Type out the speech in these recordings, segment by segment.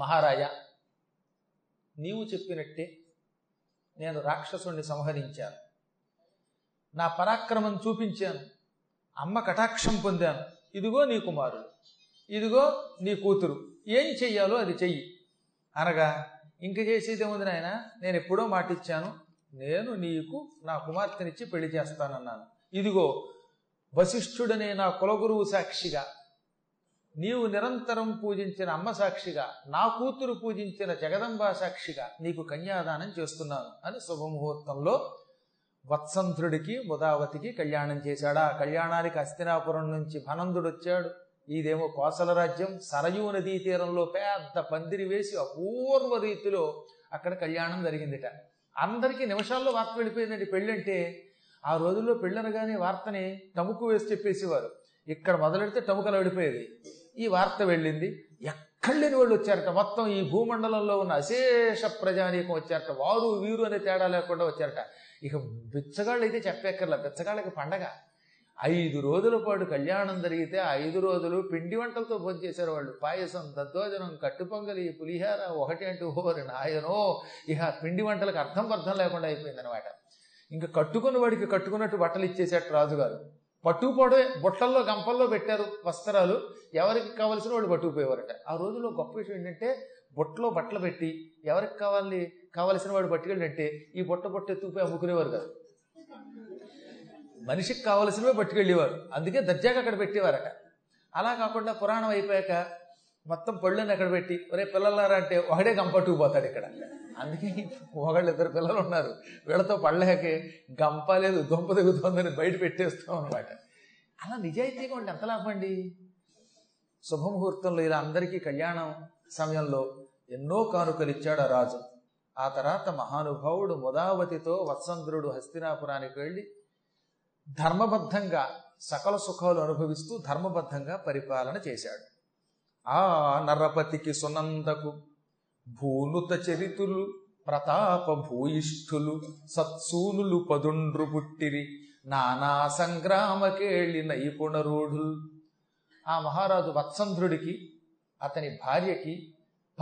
మహారాజా, నీవు చెప్పినట్టే నేను రాక్షసుణ్ణి సంహరించాను, నా పరాక్రమం చూపించాను, అమ్మ కటాక్షం పొందాను. ఇదిగో నీ కుమారుడు, ఇదిగో నీ కూతురు, ఏం చెయ్యాలో అది చెయ్యి అనగా, ఇంక చేసేదేముంది నాయన, నేను ఎప్పుడో మాటిచ్చాను, నేను నీకు నా కుమార్తెనిచ్చి పెళ్లి చేస్తానన్నాను. ఇదిగో వశిష్ఠుడనే నా కులగురువు సాక్షిగా, నీవు నిరంతరం పూజించిన అమ్మ సాక్షిగా, నా కూతురు పూజించిన జగదంబా సాక్షిగా నీకు కన్యాదానం చేస్తున్నాను అని శుభముహూర్తంలో వత్సంధ్రుడికి ముదావతికి కళ్యాణం చేశాడు. ఆ కళ్యాణానికి హస్తినాపురం నుంచి భనందుడు వచ్చాడు. ఇదేమో కోసల రాజ్యం. సరయూ నదీ తీరంలో పెద్ద పందిరి వేసి అపూర్వ రీతిలో అక్కడ కళ్యాణం జరిగిందిట. అందరికీ నిమిషాల్లో వార్త వెళ్ళిపోయిందండి. పెళ్ళంటే ఆ రోజుల్లో పెళ్ళనగానే వార్తని టముకు వేసి చెప్పేసేవారు. ఇక్కడ మొదలెడితే టముకలు వెళ్ళిపోయేది. ఈ వార్త వెళ్ళింది. ఎక్కడ లేని వాళ్ళు వచ్చారట. మొత్తం ఈ భూమండలంలో ఉన్న అశేష ప్రజానీకం వచ్చారట. వారు వీరు అనే తేడా లేకుండా వచ్చారట. ఇక బిచ్చగాళ్ళు అయితే చెప్పేక్కర్లా, బిచ్చగాళ్ళకి పండగ. 5 రోజుల పాటు కళ్యాణం జరిగితే 5 రోజులు పిండి వంటలతో భోంచేశారు వాళ్ళు. పాయసం, దద్దోజనం, కట్టుపొంగలి, పులిహార, ఒకటి అంటూ ఓరి నాయనో, ఇక పిండి వంటలకు అర్థం అర్థం లేకుండా అయిపోయింది అనమాట. ఇంకా కట్టుకున్న వాడికి కట్టుకున్నట్టు బట్టలు ఇచ్చేసాడు రాజుగారు. పట్టుకుపోవడమే, బుట్టల్లో గంపల్లో పెట్టారు వస్త్రాలు. ఎవరికి కావాల్సిన వాళ్ళు పట్టుకుపోయేవారట. ఆ రోజుల్లో గొప్ప విషయం ఏంటంటే, బుట్టలో బట్టలు పెట్టి ఎవరికి కావాల్సిన వాడు పట్టుకెళ్ళంటే ఈ బుట్ట ఎత్తుకుపోయి అమ్ముకునేవారు కాదు. మనిషికి కావలసినవి పట్టుకెళ్ళేవారు. అందుకే దర్జాగా అక్కడ పెట్టేవారట. అలా కాకుండా పురాణం అయిపోయాక మొత్తం పళ్ళని అక్కడ పెట్టి, ఒరే పిల్లలారా అంటే ఒకడే గంపట్టుకుపోతాడు ఇక్కడ. అందుకే ఒకళ్ళు 2 పిల్లలు ఉన్నారు, వీళ్ళతో పళ్ళకే గంప లేదు, గంప దిగుతోందని బయట పెట్టేస్తాం అనమాట. అలా నిజాయితీగా ఉండి ఎంత లాభండి. శుభముహూర్తంలో ఇలా అందరికీ కళ్యాణం సమయంలో ఎన్నో కానుకలు ఇచ్చాడు ఆ రాజు. ఆ తర్వాత మహానుభావుడు ముదావతితో వత్సంధ్రుడు హస్తినాపురానికి వెళ్ళి ధర్మబద్ధంగా సకల సుఖాలు అనుభవిస్తూ ధర్మబద్ధంగా పరిపాలన చేశాడు. ఆ నరపతికి సునందకు భూనుత చరితులు ప్రతాప భూయిష్ఠులు సత్సూనులు 11 పుట్టిరి, నానా సంగ్రామకేళి నైపుణరూఢులు. ఆ మహారాజు వత్సంధ్రుడికి అతని భార్యకి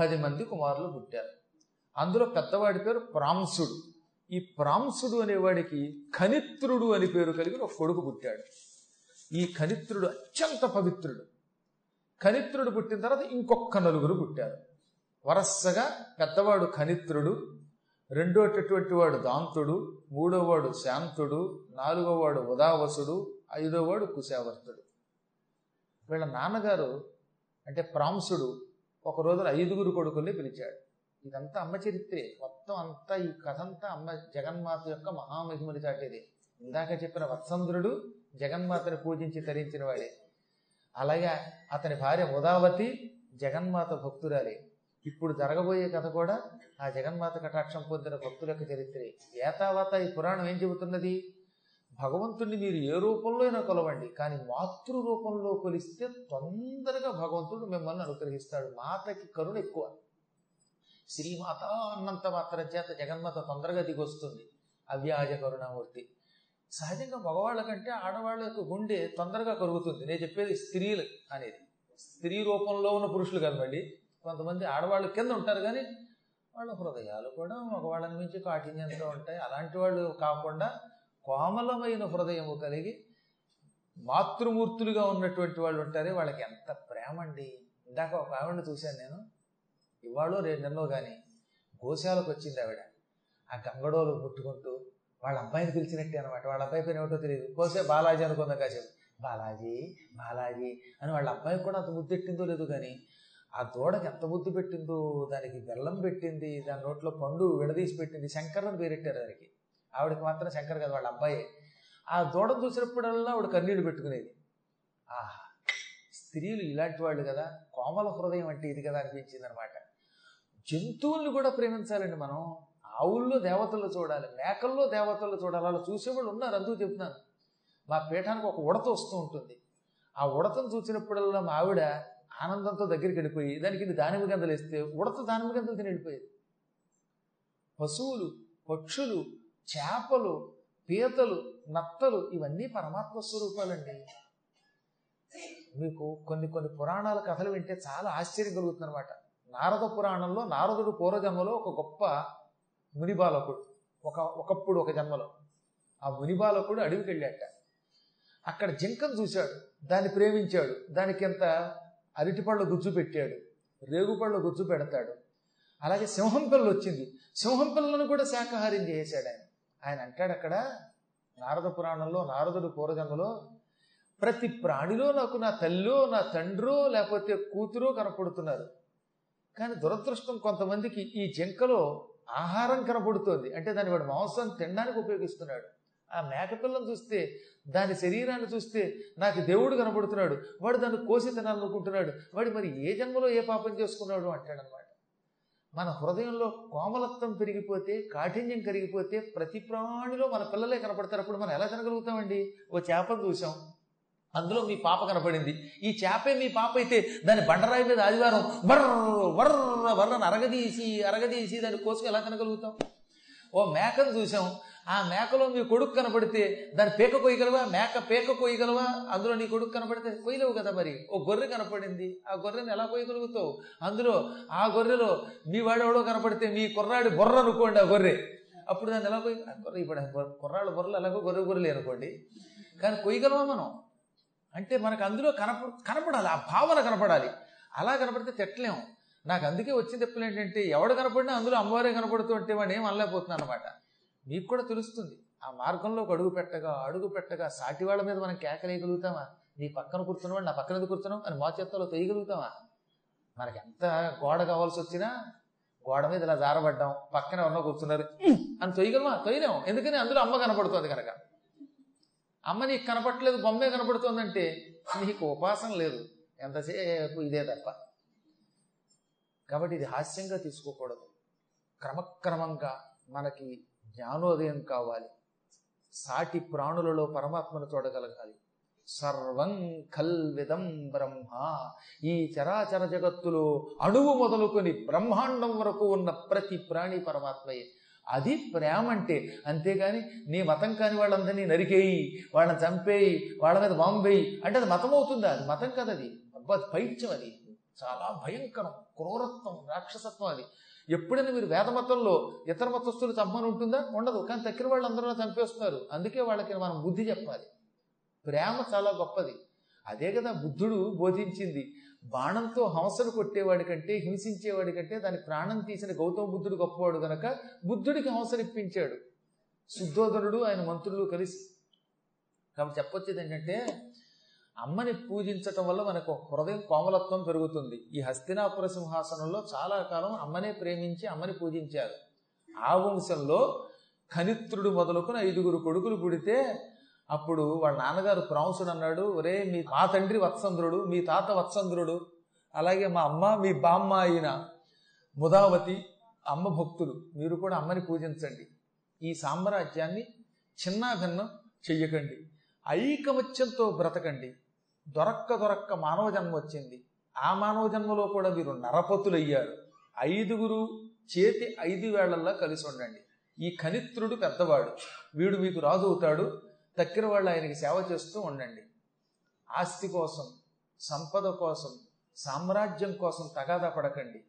10 మంది కుమారులు పుట్టారు. అందులో పెద్దవాడి పేరు ప్రాంశుడు. ఈ ప్రాంశుడు అనేవాడికి ఖనిత్రుడు అని పేరు కలిగిన ఒక కొడుకు పుట్టాడు. ఈ ఖనిత్రుడు అత్యంత పవిత్రుడు. ఖనిత్రుడు పుట్టిన తర్వాత ఇంకొక 9 పుట్టారు. వరసగా పెద్దవాడు ఖనిత్రుడు, రెండోటటువంటి వాడు దాంతుడు, మూడోవాడు శాంతుడు, నాలుగోవాడు ఉదావసుడు, ఐదోవాడు కుశావర్తుడు. వీళ్ళ నాన్నగారు అంటే ప్రాంశుడు ఒక రోజున 5 కొడుకుల్ని పిలిచాడు. ఇదంతా అమ్మ చరిత్రే. మొత్తం అంతా ఈ కథ అంతా అమ్మ జగన్మాత యొక్క మహామహిమని చాటేది. ఇందాక చెప్పిన వత్సంధ్రుడు జగన్మాతను పూజించి తరించిన వాడే. అలాగే అతని భార్య ముదావతి జగన్మాత భక్తురాలే. ఇప్పుడు జరగబోయే కథ కూడా ఆ జగన్మాత కటాక్షం పొందిన భక్తుల యొక్క చరిత్రే. ఏతావాత ఈ పురాణం ఏం చెబుతున్నది? భగవంతుణ్ణి మీరు ఏ రూపంలో అయినా కొలవండి, కానీ మాతృ రూపంలో కొలిస్తే తొందరగా భగవంతుడు మిమ్మల్ని అనుగ్రహిస్తాడు. మాతకి కరుణ ఎక్కువ. శ్రీమాత అన్నంత మాత్రం చేత జగన్మాత తొందరగా దిగొస్తుంది. అవ్యాజ కరుణామూర్తి. సహజంగా మగవాళ్ళ కంటే ఆడవాళ్ళ యొక్క గుండె తొందరగా కరుగుతుంది. నేను చెప్పేది స్త్రీలు అనేది, స్త్రీ రూపంలో ఉన్న పురుషులు కనబడి. కొంతమంది ఆడవాళ్ళు కింద ఉంటారు, కానీ వాళ్ళ హృదయాలు కూడా మగవాళ్ళని మించి కాఠిన్యంతో ఉంటాయి. అలాంటి వాళ్ళు కాకుండా కోమలమైన హృదయము కలిగి మాతృమూర్తులుగా ఉన్నటువంటి వాళ్ళు ఉంటారే, వాళ్ళకి ఎంత ప్రేమ అండి. ఇందాక ఒక ఆవిడని చూశాను నేను, ఇవాళో 2 నెలలో కానీ. గోశాలకు వచ్చింది ఆవిడ. ఆ గంగడోలు ముట్టుకుంటూ వాళ్ళ అబ్బాయిని పిలిచినట్టే అనమాట. వాళ్ళ అబ్బాయి పైన ఏమిటో తెలియదు, గోసే బాలాజీ అనుకున్న కాసేపు బాలాజీ బాలాజీ అని. వాళ్ళ అబ్బాయికి కూడా అంత ముద్దు పెట్టిందో లేదు, కానీ ఆ దూడకి ఎంత ముద్దు పెట్టిందో. దానికి బెల్లం పెట్టింది, దాని నోట్లో పండు విడదీసి పెట్టింది. శంకర్ అని పేరెట్టారు దానికి. ఆవిడకి మాత్రం శంకర్ కాదు, వాళ్ళ అబ్బాయే. ఆ దూడ చూసినప్పుడల్లా ఆవిడ కన్నీళ్ళు పెట్టుకునేది. ఆహా, స్త్రీలు ఇలాంటి వాళ్ళు కదా, కోమల హృదయం అంటే ఇది కదా అనిపించింది అనమాట. జంతువుల్ని కూడా ప్రేమించాలండి మనం. ఆవుల్లో దేవతలు చూడాలి, మేకల్లో దేవతలు చూడాలి. అలా చూసేవాళ్ళు ఉన్నారు, అందుకు చెప్తున్నాను. మా పీఠానికి ఒక ఉడత వస్తూ ఉంటుంది. ఆ ఉడతను చూసినప్పుడల్లా మా ఆవిడ ఆనందంతో దగ్గరికి వెళ్ళిపోయి దానికి ఇది దానిమ్మ గందలు వేస్తే ఉడత దానిమ్మ గందలు తిని వెళ్ళిపోయేది. పశువులు, పక్షులు, చేపలు, పీతలు, నత్తలు ఇవన్నీ పరమాత్మ స్వరూపాలండి. మీకు కొన్ని పురాణాల కథలు వింటే చాలా ఆశ్చర్యం కలుగుతుంది అనమాట. నారద పురాణంలో నారదుడు పూర్వజన్మలో ఒక గొప్ప మునిబాలకుడు, ఒకప్పుడు ఒక జన్మలో ఆ మునిబాలకుడు అడవికి వెళ్ళాట. అక్కడ జింకను చూశాడు, దాన్ని ప్రేమించాడు, దానికి ఎంత అరటిపళ్ళ గుజ్జు పెట్టాడు, రేగుపళ్ళ గుజ్జు పెడతాడు. అలాగే సింహం పిల్ల వచ్చింది, సింహం పిల్లను కూడా శాకాహారం చేశాడు. ఆయన ఆయన అంటాడు అక్కడ నారద పురాణంలో నారదుడు పూర్వజన్మలో, ప్రతి ప్రాణిలో నాకు నా తల్లో నా తండ్రో లేకపోతే కూతురో కనపడుతున్నారు, కానీ దురదృష్టం కొంతమందికి ఈ జింకలో ఆహారం కనపడుతోంది, అంటే దాన్ని వాడు మాంసం తినడానికి ఉపయోగిస్తున్నాడు. ఆ మేకపిల్లను చూస్తే, దాని శరీరాన్ని చూస్తే నాకు దేవుడు కనబడుతున్నాడు, వాడు దాన్ని కోసి తినాలనుకుంటున్నాడు, వాడు మరి ఏ జన్మలో ఏ పాపం చేసుకున్నాడు అంటాడనమాట. మన హృదయంలో కోమలత్వం పెరిగిపోతే, కాఠిన్యం కరిగిపోతే ప్రతి ప్రాణిలో మన పిల్లలే కనపడతారు. అప్పుడు మనం ఎలా తినగలుగుతామండి? ఓ చేపను చూసాం, అందులో మీ పాప కనపడింది, ఈ చేపే మీ పాప అయితే దాని బండరాయి మీద ఆదివారం వర్ర వర్ర వర్రను అరగదీసి అరగదీసి దాన్ని కోసుకు ఎలా తినగలుగుతాం? ఓ మేకను చూసాం, ఆ మేకలో మీ కొడుకు కనపడితే దాని పేక కొయ్యగలవా? మేక పేక కొయ్యగలవా? అందులో నీ కొడుకు కనపడితే కొయ్యలేవు కదా. మరి ఓ గొర్రె కనపడింది, ఆ గొర్రెని ఎలా కొయ్యగలుగుతావు? అందులో ఆ గొర్రెలో మీ వాడెవడో కనపడితే మీ కుర్రాడి బొర్ర అనుకోండి, ఆ గొర్రె అప్పుడు దాన్ని ఎలా కొయ్య? గొర్రె ఇప్పుడు కుర్రాడు బొర్రలు ఎలాగో గొర్రె గొర్రెలే అనుకోండి, కానీ కొయ్యగలవా మనం? అంటే మనకు అందులో కనపడాలి, ఆ భావన కనపడాలి. అలా కనపడితే తిట్టలేము. నాకు అందుకే వచ్చిన తప్పులు ఏంటంటే, ఎవడు కనపడినా అందులో అమ్మవారే కనపడుతూ ఉంటే వాడిని ఏం అనలేకపోతున్నాను అనమాట. మీకు కూడా తెలుస్తుంది, ఆ మార్గంలోకి అడుగు పెట్టగా సాటి వాళ్ళ మీద మనం కేకలేయగలుగుతామా? నీ పక్కన కూర్చున్నవాడు నా పక్కన ఎందుకు కూర్చున్నావు అని మా చేతలో తేయగలుగుతామా? మనకి ఎంత గోడ కావాల్సి వచ్చినా గోడ మీద ఇలా జారబడ్డాం, పక్కన ఎవరినో కూర్చున్నారు అని తొయ్యగలమా? తొయ్యలేము. ఎందుకని? అందులో అమ్మ కనపడుతుంది కనుక. అమ్మ నీకు కనపడలేదు, బొమ్మే కనపడుతుందంటే నీకు ఉపాసన లేదు, ఎంతసేపు ఇదే తప్ప. కాబట్టి ఇది హాస్యంగా తీసుకోకూడదు. క్రమక్రమంగా మనకి జ్ఞానోదయం కావాలి, సాటి ప్రాణులలో పరమాత్మను చూడగలగాలి. సర్వం కల్విదం బ్రహ్మ, ఈ చరాచర జగత్తులో అణువు మొదలుకొని బ్రహ్మాండం వరకు ఉన్న ప్రతి ప్రాణి పరమాత్మయే. అది ప్రేమ అంటే. అంతేగాని నీ మతం కాని వాళ్ళందరినీ నరికేయి, వాళ్ళని చంపేయి, వాళ్ళ మీద బాంబేయి అంటే అది మతం అవుతుందా? అది మతం కాదు, అది పైత్యం, అది చాలా భయంకరం, క్రూరత్వం, రాక్షసత్వం. అది ఎప్పుడైనా మీరు వేద మతంలో ఇతర మతస్థులు చంపని ఉంటుందా? ఉండదు. కానీ తక్కిన వాళ్ళు అందరూ చంపేస్తున్నారు. అందుకే వాళ్ళకి మనం బుద్ధి చెప్పాలి. ప్రేమ చాలా గొప్పది. అదే కదా బుద్ధుడు బోధించింది. బాణంతో హంసను కొట్టేవాడి కంటే, హింసించేవాడి కంటే దాని ప్రాణం తీసిన గౌతమ బుద్ధుడు గొప్పవాడు గనక బుద్ధుడికి హంసనిప్పించాడు శుద్ధోధనుడు ఆయన మంత్రులు కలిసి. కాబట్టి చెప్పొచ్చేది ఏంటంటే, అమ్మని పూజించటం వల్ల మనకు హృదయం కోమలత్వం పెరుగుతుంది. ఈ హస్తినాపుర సింహాసనంలో చాలా కాలం అమ్మనే ప్రేమించి అమ్మని పూజించారు. ఆ వంశంలో ఖనిత్రుడు మొదలుకొని 5 కొడుకులు పుడితే అప్పుడు వాళ్ళ నాన్నగారు ప్రాంసుడు అన్నాడు, ఒరే మీ మా తండ్రి వత్సంద్రుడు, మీ తాత వత్సంద్రుడు, అలాగే మా అమ్మ మీ బామ్మ అయిన ముదావతి అమ్మ భక్తులు, మీరు కూడా అమ్మని పూజించండి, ఈ సామ్రాజ్యాన్ని చిన్నాభిన్నం చెయ్యకండి, ఐకమత్యంతో బ్రతకండి, దొరక్క మానవ జన్మ వచ్చింది, ఆ మానవ జన్మలో కూడా మీరు నరపతులయ్యారు, 5 చేతి 5 వేళ్లల్లా కలిసి ఉండండి, ఈ ఖనిత్రుడు పెద్దవాడు, వీడు మీకు రాజు అవుతాడు, తక్కిన వాళ్ళు ఆయనకి సేవ చేస్తూ ఉండండి. ఆస్తి కోసం, సంపద కోసం, సామ్రాజ్యం కోసం తగాదా పడకండి.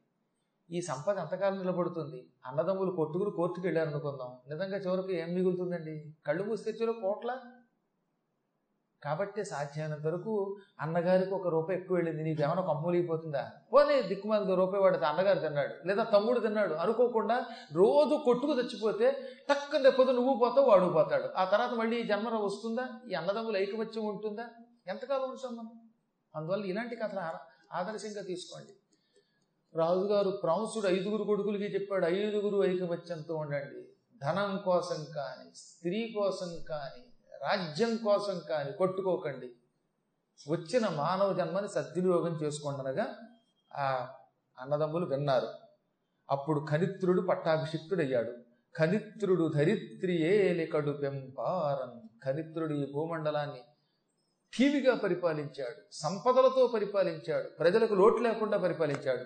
ఈ సంపద ఎంతకాలం నిలబడుతుంది? అన్నదమ్ములు కొట్టుకుని కోర్టుకు వెళ్ళారు అనుకుందాం, నిజంగా చివరికి ఏం మిగులుతుందండి? కళ్ళు మూసి తెచ్చేలో కోట్ల. కాబట్టి సాధ్యమైనంత వరకు అన్నగారికి 1 రూపాయి ఎక్కువ వెళ్ళింది, నీకు ఏమైనా కమ్ములిగిపోతుందా? పోనీ దిక్కుమాలికి 1 రూపాయి వాడితే అన్నగారు తిన్నాడు, లేదా తమ్ముడు తిన్నాడు అనుకోకుండా రోజు కొట్టుకు తెచ్చిపోతే టక్కు లేకపోతే నువ్వు పోతావు, వాడు పోతాడు. ఆ తర్వాత మళ్ళీ ఈ జన్మ వస్తుందా? ఈ అన్నదమ్ములు ఐకమత్యం ఉంటుందా? ఎంతకాలం ఉంటాం మనం? అందువల్ల ఇలాంటి కథలు ఆదర్శంగా తీసుకోండి. రాజుగారు ప్రాంసుడు 5 కొడుకులకి చెప్పాడు, 5 ఐకమత్యంతో ఉండండి, ధనం కోసం కానీ, స్త్రీ కోసం కానీ, రాజ్యం కోసం కానీ కొట్టుకోకండి, వచ్చిన మానవ జన్మని సద్వినియోగం చేసుకోండనగా ఆ అన్నదమ్ములు విన్నారు. అప్పుడు ఖనిత్రుడు పట్టాభిషిక్తుడయ్యాడు. ఖనిత్రుడు ధరిత్రి ఏలికడు పెంపారన్, ఖనిత్రుడు ఈ భూమండలాన్ని ఠీవిగా పరిపాలించాడు, సంపదలతో పరిపాలించాడు, ప్రజలకు లోటు లేకుండా పరిపాలించాడు.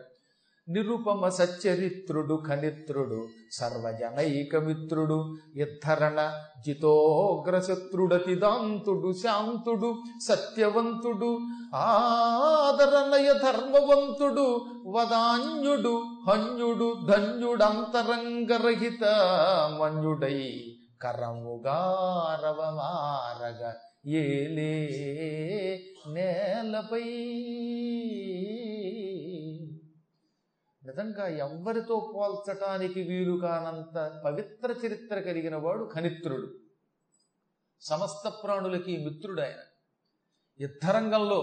నిరుపమ సచ్చరిత్రుడు ఖనిత్రుడు సర్వజనైకమిత్రుడు ఇద్ధరణ జితోగ్రశత్రుడతిదాంతుడు శాంతుడు సత్యవంతుడు ఆదరణయ ధర్మవంతుడు వదాన్యుడు హన్యుడు ధన్యుడంతరంగరహిత మన్యుడై కరముగారవమారగ ఏలే నేలపై. నిజంగా ఎవ్వరితో పోల్చటానికి వీలు కానంత పవిత్ర చరిత్ర కలిగిన వాడు ఖనిత్రుడు. సమస్త ప్రాణులకి మిత్రుడు ఆయన. యుద్ధరంగంలో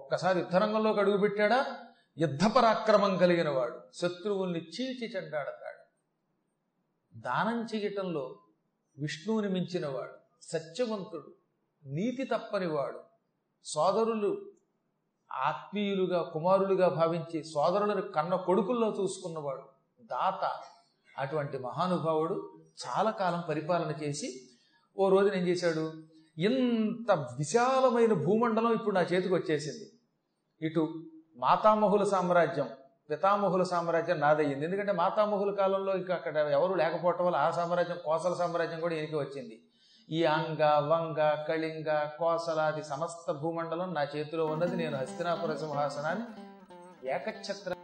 ఒక్కసారి యుద్ధరంగంలోకి అడుగుపెట్టాడా యుద్ధ పరాక్రమం కలిగిన వాడు, శత్రువుల్ని చీల్చి చెండాడతాడు. దానం చేయటంలో విష్ణువుని మించినవాడు, సత్యవంతుడు, నీతి తప్పనివాడు, సోదరులు ఆత్మీయులుగా కుమారులుగా భావించి సోదరులను కన్న కొడుకుల్లో చూసుకున్నవాడు, దాత. అటువంటి మహానుభావుడు చాలా కాలం పరిపాలన చేసి ఓ రోజున ఏం చేశాడు, ఇంత విశాలమైన భూమండలం ఇప్పుడు నా చేతికి వచ్చేసింది, ఇటు మాతామహుల సామ్రాజ్యం పితామహుల సామ్రాజ్యం నాదయ్యింది, ఎందుకంటే మాతామహుల కాలంలో ఇంకా అక్కడ ఎవరు లేకపోవటం వల్ల ఆ సామ్రాజ్యం కోసల సామ్రాజ్యం కూడా ఈయనకి వచ్చింది. ఈ అంగ వంగ కళింగ కోసలాది సమస్త భూమండలం నా చేతిలో ఉన్నది, నేను హస్తినాపుర సింహాసనాన్ని ఏకఛత్ర